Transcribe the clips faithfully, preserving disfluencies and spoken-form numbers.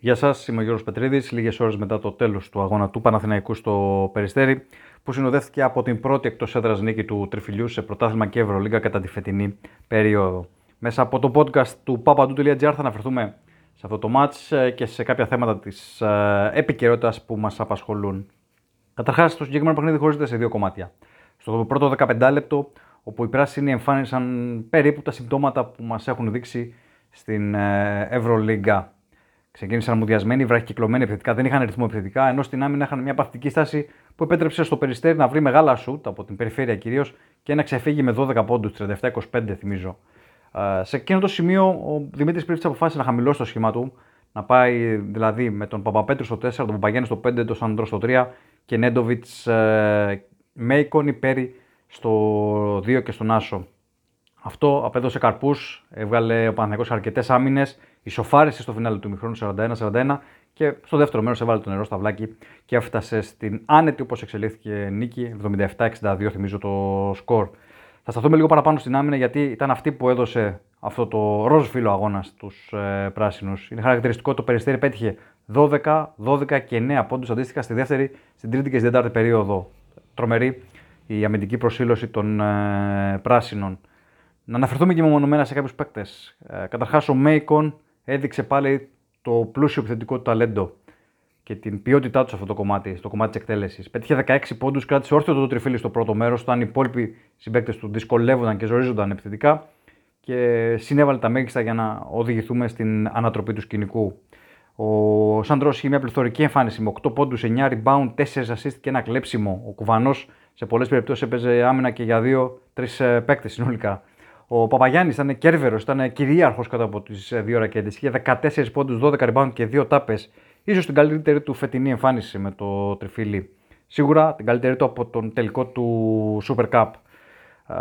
Γεια σας, είμαι ο Γιώργος Πετρίδης. Λίγες ώρες μετά το τέλος του αγώνα του Παναθηναϊκού στο Περιστέρι, που συνοδεύτηκε από την πρώτη εκτός έδρας νίκη του Τριφυλιού σε πρωτάθλημα και Ευρωλίγα κατά τη φετινή περίοδο. Μέσα από το podcast του papandou.gr θα αναφερθούμε σε αυτό το μάτς και σε κάποια θέματα της επικαιρότητας που μας απασχολούν. Καταρχάς, το συγκεκριμένο παιχνίδι χωρίζεται σε δύο κομμάτια. Στο πρώτο δεκαπεντάλεπτο λεπτό, όπου οι πράσινοι εμφάνισαν περίπου τα συμπτώματα που μας έχουν δείξει στην Ευρωλίγα. Ξεκίνησαν μουδιασμένοι, βραχυκυκλωμένοι επιθετικά, δεν είχαν ρυθμό επιθετικά, ενώ στην άμυνα είχαν μια παθητική στάση που επέτρεψε στο Περιστέρι να βρει μεγάλα σουτ από την περιφέρεια κυρίως και να ξεφύγει με δώδεκα πόντους, τριάντα επτά είκοσι πέντε θυμίζω. Ε, σε εκείνο το σημείο ο Δημήτρης Πρίφτης αποφάσισε να χαμηλώσει το σχήμα του, να πάει δηλαδή με τον Παπαπέτρο στο τέσσερα, τον Παπαγιάννη στο πέντε, τον Σάντρο στο τρία και Νέντοβιτς, ε, Μέικον, Πέρι στο δύο και στον Άσο. Αυτό απέδωσε καρπούς, έβγαλε ο Παναθηναϊκός αρκετές άμυνες, ισοφάρισε στο φινάλι του ημιχρόνου σαράντα ένα σαράντα ένα και στο δεύτερο μέρος έβαλε το νερό στα βλάκι και έφτασε στην άνετη, όπως εξελίχθηκε, νίκη, εβδομήντα επτά εξήντα δύο θυμίζω το σκορ. Θα σταθούμε λίγο παραπάνω στην άμυνα, γιατί ήταν αυτή που έδωσε αυτό το ροζ φύλλο αγώνα στους ε, πράσινους. Είναι χαρακτηριστικό ότι το Περιστέρι πέτυχε δώδεκα, δώδεκα και εννέα πόντους αντίστοιχα στη δεύτερη, στην τρίτη και στην τέταρτη περίοδο. Τρομερή η αμυντική προσήλωση των ε, πράσινων. Να αναφερθούμε και μεμονωμένα σε κάποιους παίκτες. Ε, καταρχάς, ο Μέικον έδειξε πάλι το πλούσιο επιθετικό του ταλέντο και την ποιότητά του σε αυτό το κομμάτι, στο κομμάτι της εκτέλεσης. Πέτυχε δεκαέξι πόντους, κράτησε όρθιο το τριφύλλι στο πρώτο μέρος, όταν οι υπόλοιποι συμπαίκτες του δυσκολεύονταν και ζορίζονταν επιθετικά και συνέβαλε τα μέγιστα για να οδηγηθούμε στην ανατροπή του σκηνικού. Ο Σάντρο είχε μια πληθωρική εμφάνιση με οκτώ πόντους, εννέα rebound, τέσσερα assist και ένα κλέψιμο. Ο Κουβανός σε πολλές περιπτώσεις έπαιζε άμυνα και για δύο τρεις παίκτες συνολικά. Ο Παπαγιάννης ήταν κέρβερος, ήταν κυρίαρχος κάτω από τις δύο ρακέτες. Είχε δεκατέσσερα πόντους, δώδεκα rebound και δύο τάπες. Ίσως την καλύτερη του φετινή εμφάνιση με το τριφύλλι. Σίγουρα την καλύτερη του από τον τελικό του Super Cup. Ε,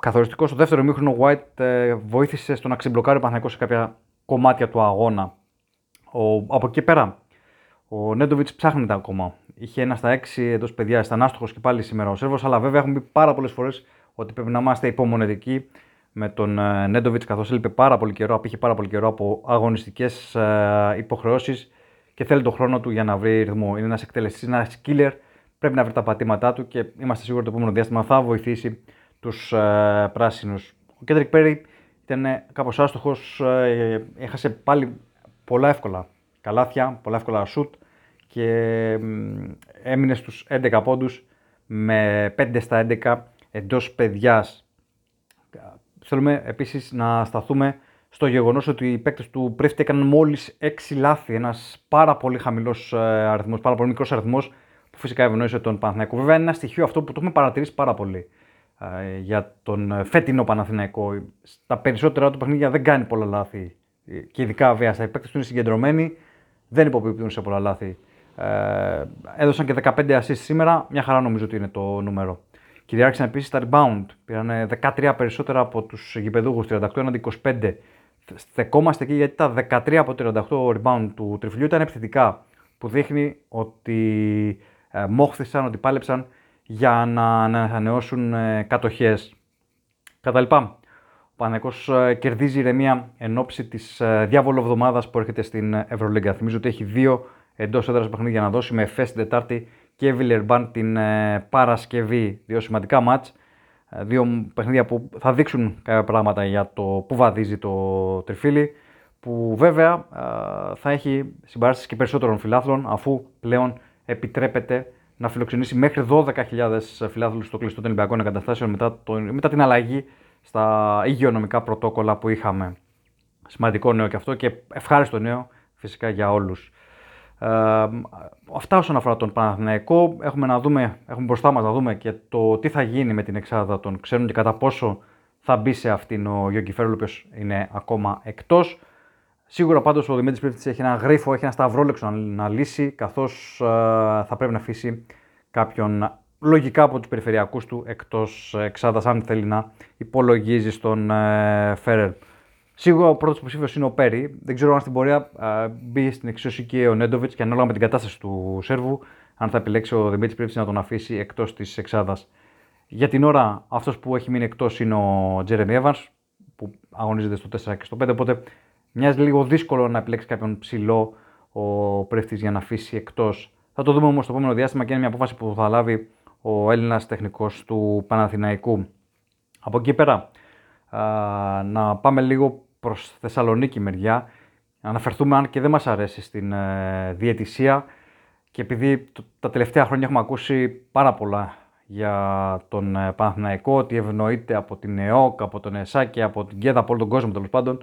καθοριστικό στο δεύτερο ημίχρονο, ο White ε, βοήθησε στο να ξεμπλοκάρει ο Παναθηναϊκός σε κάποια κομμάτια του αγώνα. Ο, από εκεί πέρα, ο Νέντοβιτς ψάχνεται ακόμα. Είχε ένα στα έξι εντός παιδιά, ήταν άστοχος και πάλι σήμερα ο Σέρβος, αλλά βέβαια έχουμε πει πάρα πολλές φορές ότι πρέπει να είμαστε υπομονετικοί με τον Νέντοβιτς, καθώς έλειπε πάρα πολύ καιρό, απήχε πάρα πολύ καιρό από αγωνιστικές υποχρεώσεις και θέλει τον χρόνο του για να βρει ρυθμό. Είναι ένας εκτελεστής, ένας killer, πρέπει να βρει τα πατήματά του και είμαστε σίγουροι ότι το επόμενο διάστημα θα βοηθήσει τους πράσινους. Ο Κέντρικ Πέρι ήταν κάπως άστοχος, έχασε πάλι πολλά εύκολα καλάθια, πολλά εύκολα σουτ και έμεινε στους έντεκα πόντους με πέντε στα έντεκα εντός παιδιάς. Θέλουμε επίσης να σταθούμε στο γεγονός ότι οι παίκτες του Πρίφτη έκαναν μόλις έξι λάθη. Ένας πάρα πολύ χαμηλός αριθμός, πάρα πολύ μικρός αριθμός που φυσικά ευνοήσε τον Παναθηναϊκό. Βέβαια, είναι ένα στοιχείο αυτό που το έχουμε παρατηρήσει πάρα πολύ ε, για τον φετινό Παναθηναϊκό. Στα περισσότερα του παιχνίδια δεν κάνει πολλά λάθη. Και ειδικά βέβαια, οι παίκτες του είναι συγκεντρωμένοι, δεν υποπίπτουν σε πολλά λάθη. Ε, έδωσαν και δεκαπέντε assists σήμερα. Μια χαρά νομίζω ότι είναι το νούμερο. Κυριάρχησαν επίσης τα rebound, πήραν δεκατρία περισσότερα από τους γηπεδούχους, τριάντα οκτώ εικοσιπέντε. Στεκόμαστε εκεί γιατί τα δεκατρία από τριάντα οκτώ rebound του Τριφυλιού ήταν επιθετικά, που δείχνει ότι ε, μόχθησαν, ότι πάλεψαν για να, να ανανεώσουν ε, κατοχές. Κατά λοιπά, ο Παναθηναϊκός ε, κερδίζει ηρεμία εν ώψη της ε, διάβολο εβδομάδας που έρχεται στην Ευρωλίγκα. Θυμίζω ότι έχει δύο εντός έδρας παιχνίδια να δώσει, με Εφές την Τετάρτη και Βιλερμπάν την ε, Παρασκευή. Δύο σημαντικά μάτς, ε, δύο παιχνίδια που θα δείξουν κάποια πράγματα για το που βαδίζει το τριφύλλι, που βέβαια ε, θα έχει συμπαράσταση και περισσότερων φιλάθλων, αφού πλέον επιτρέπεται να φιλοξενήσει μέχρι δώδεκα χιλιάδες φιλάθλους στο κλειστό των Ολυμπιακών εγκαταστάσεων μετά, το, μετά την αλλαγή στα υγειονομικά πρωτόκολλα που είχαμε. Σημαντικό νέο και αυτό και ευχάριστο νέο φυσικά για όλους. Ε, αυτά όσον αφορά τον Παναθηναϊκό. Έχουμε, να δούμε, έχουμε μπροστά μας να δούμε και το τι θα γίνει με την εξάδα των ξένων και κατά πόσο θα μπει σε αυτήν ο Γιόγκι Φέρελ, ο οποίος είναι ακόμα εκτός. Σίγουρα πάντως ο Δημήτρης Πρίφτης έχει ένα γρίφο, έχει ένα σταυρόλεξο να λύσει, καθώς ε, θα πρέπει να αφήσει κάποιον λογικά από τους περιφερειακούς του εκτός εξάδας, αν θέλει να υπολογίζει στον ε, Φέρελ. Σίγουρα ο πρώτος υποψήφιος είναι ο Πέρι. Δεν ξέρω αν στην πορεία α, μπει στην εξίσωση και ο Νέντοβιτς και ανάλογα με την κατάσταση του Σέρβου, αν θα επιλέξει ο Δημήτρης Πρίφτης να τον αφήσει εκτός της εξάδας. Για την ώρα, αυτός που έχει μείνει εκτός είναι ο Τζέρεμι Έβανς, που αγωνίζεται στο τέσσερα και στο πέντε. Οπότε μοιάζει λίγο δύσκολο να επιλέξει κάποιον ψηλό ο Πρίφτης για να αφήσει εκτός. Θα το δούμε όμως το επόμενο διάστημα και είναι μια απόφαση που θα λάβει ο Έλληνας τεχνικός του Παναθηναϊκού. Από εκεί πέρα, α, να πάμε λίγο προς Θεσσαλονίκη μεριά. Αναφερθούμε, αν και δεν μας αρέσει, στην ε, διαιτησία, και επειδή το, τα τελευταία χρόνια έχουμε ακούσει πάρα πολλά για τον ε, Παναθηναϊκό, ότι ευνοείται από την ΕΟΚ, από τον ΕΣΑ και από την ΚΕΔΑ, από όλο τον κόσμο τέλος πάντων.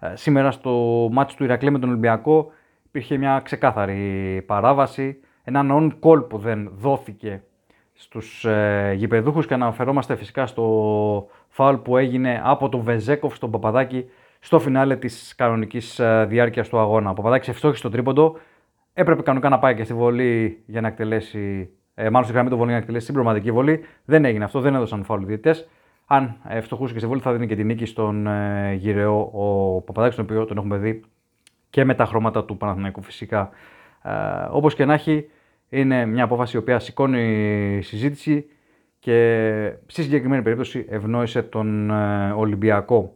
Ε, σήμερα στο μάτσο του Ηρακλή με τον Ολυμπιακό υπήρχε μια ξεκάθαρη παράβαση, ένα non-call που δεν δόθηκε στους ε, γηπεδούχους, και αναφερόμαστε φυσικά στο φάουλ που έγινε από τον Βεζέκοφ στον Παπαδάκη στο φινάλε της κανονικής διάρκειας του αγώνα. Ο Παπαδάκης ευστόχησε στο τρίποντο, έπρεπε κανονικά να πάει και στη βολή για να εκτελέσει, ε, μάλλον στη γραμμή του βολή για να εκτελέσει την πραγματική βολή. Δεν έγινε αυτό, δεν έδωσαν φάουλ οι διαιτητές. Αν ευστόχούσε και στη βολή, θα δίνει και την νίκη στον ε, γυραιό ο Παπαδάκης, τον οποίο τον έχουμε δει και με τα χρώματα του Παναθηναϊκού φυσικά. Ε, Όπως και να έχει, είναι μια απόφαση η οποία σηκώνει συζήτηση και στη συγκεκριμένη περίπτωση ευνόησε τον ε, Ολυμπιακό.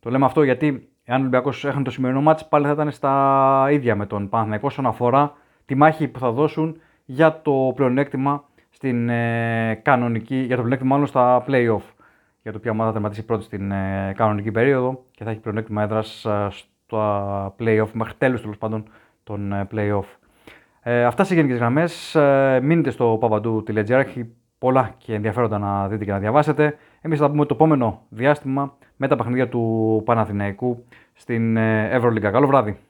Το λέμε αυτό γιατί αν ο Ολυμπιακός έχανε το σημερινό μάτς, πάλι θα ήταν στα ίδια με τον Παναθηναϊκό όσον αφορά τη μάχη που θα δώσουν για το πλεονέκτημα στην ε, κανονική, για το πλεονέκτημα μάλλον στα play-off, για το ποια ομάδα θα τερματίσει πρώτη στην ε, κανονική περίοδο και θα έχει πλεονέκτημα έδρας ε, στα play-off μέχρι τέλους τέλος πάντων των ε, play-off. Ε, αυτά σε γενικές γραμμές. Ε, μείνετε στο papandou.gr, έχει πολλά και ενδιαφέροντα να δείτε και να διαβάσετε. Εμείς θα τα πούμε το επόμενο διάστημα με τα παιχνίδια του Παναθηναϊκού στην Ευρωλίγα. Καλό βράδυ!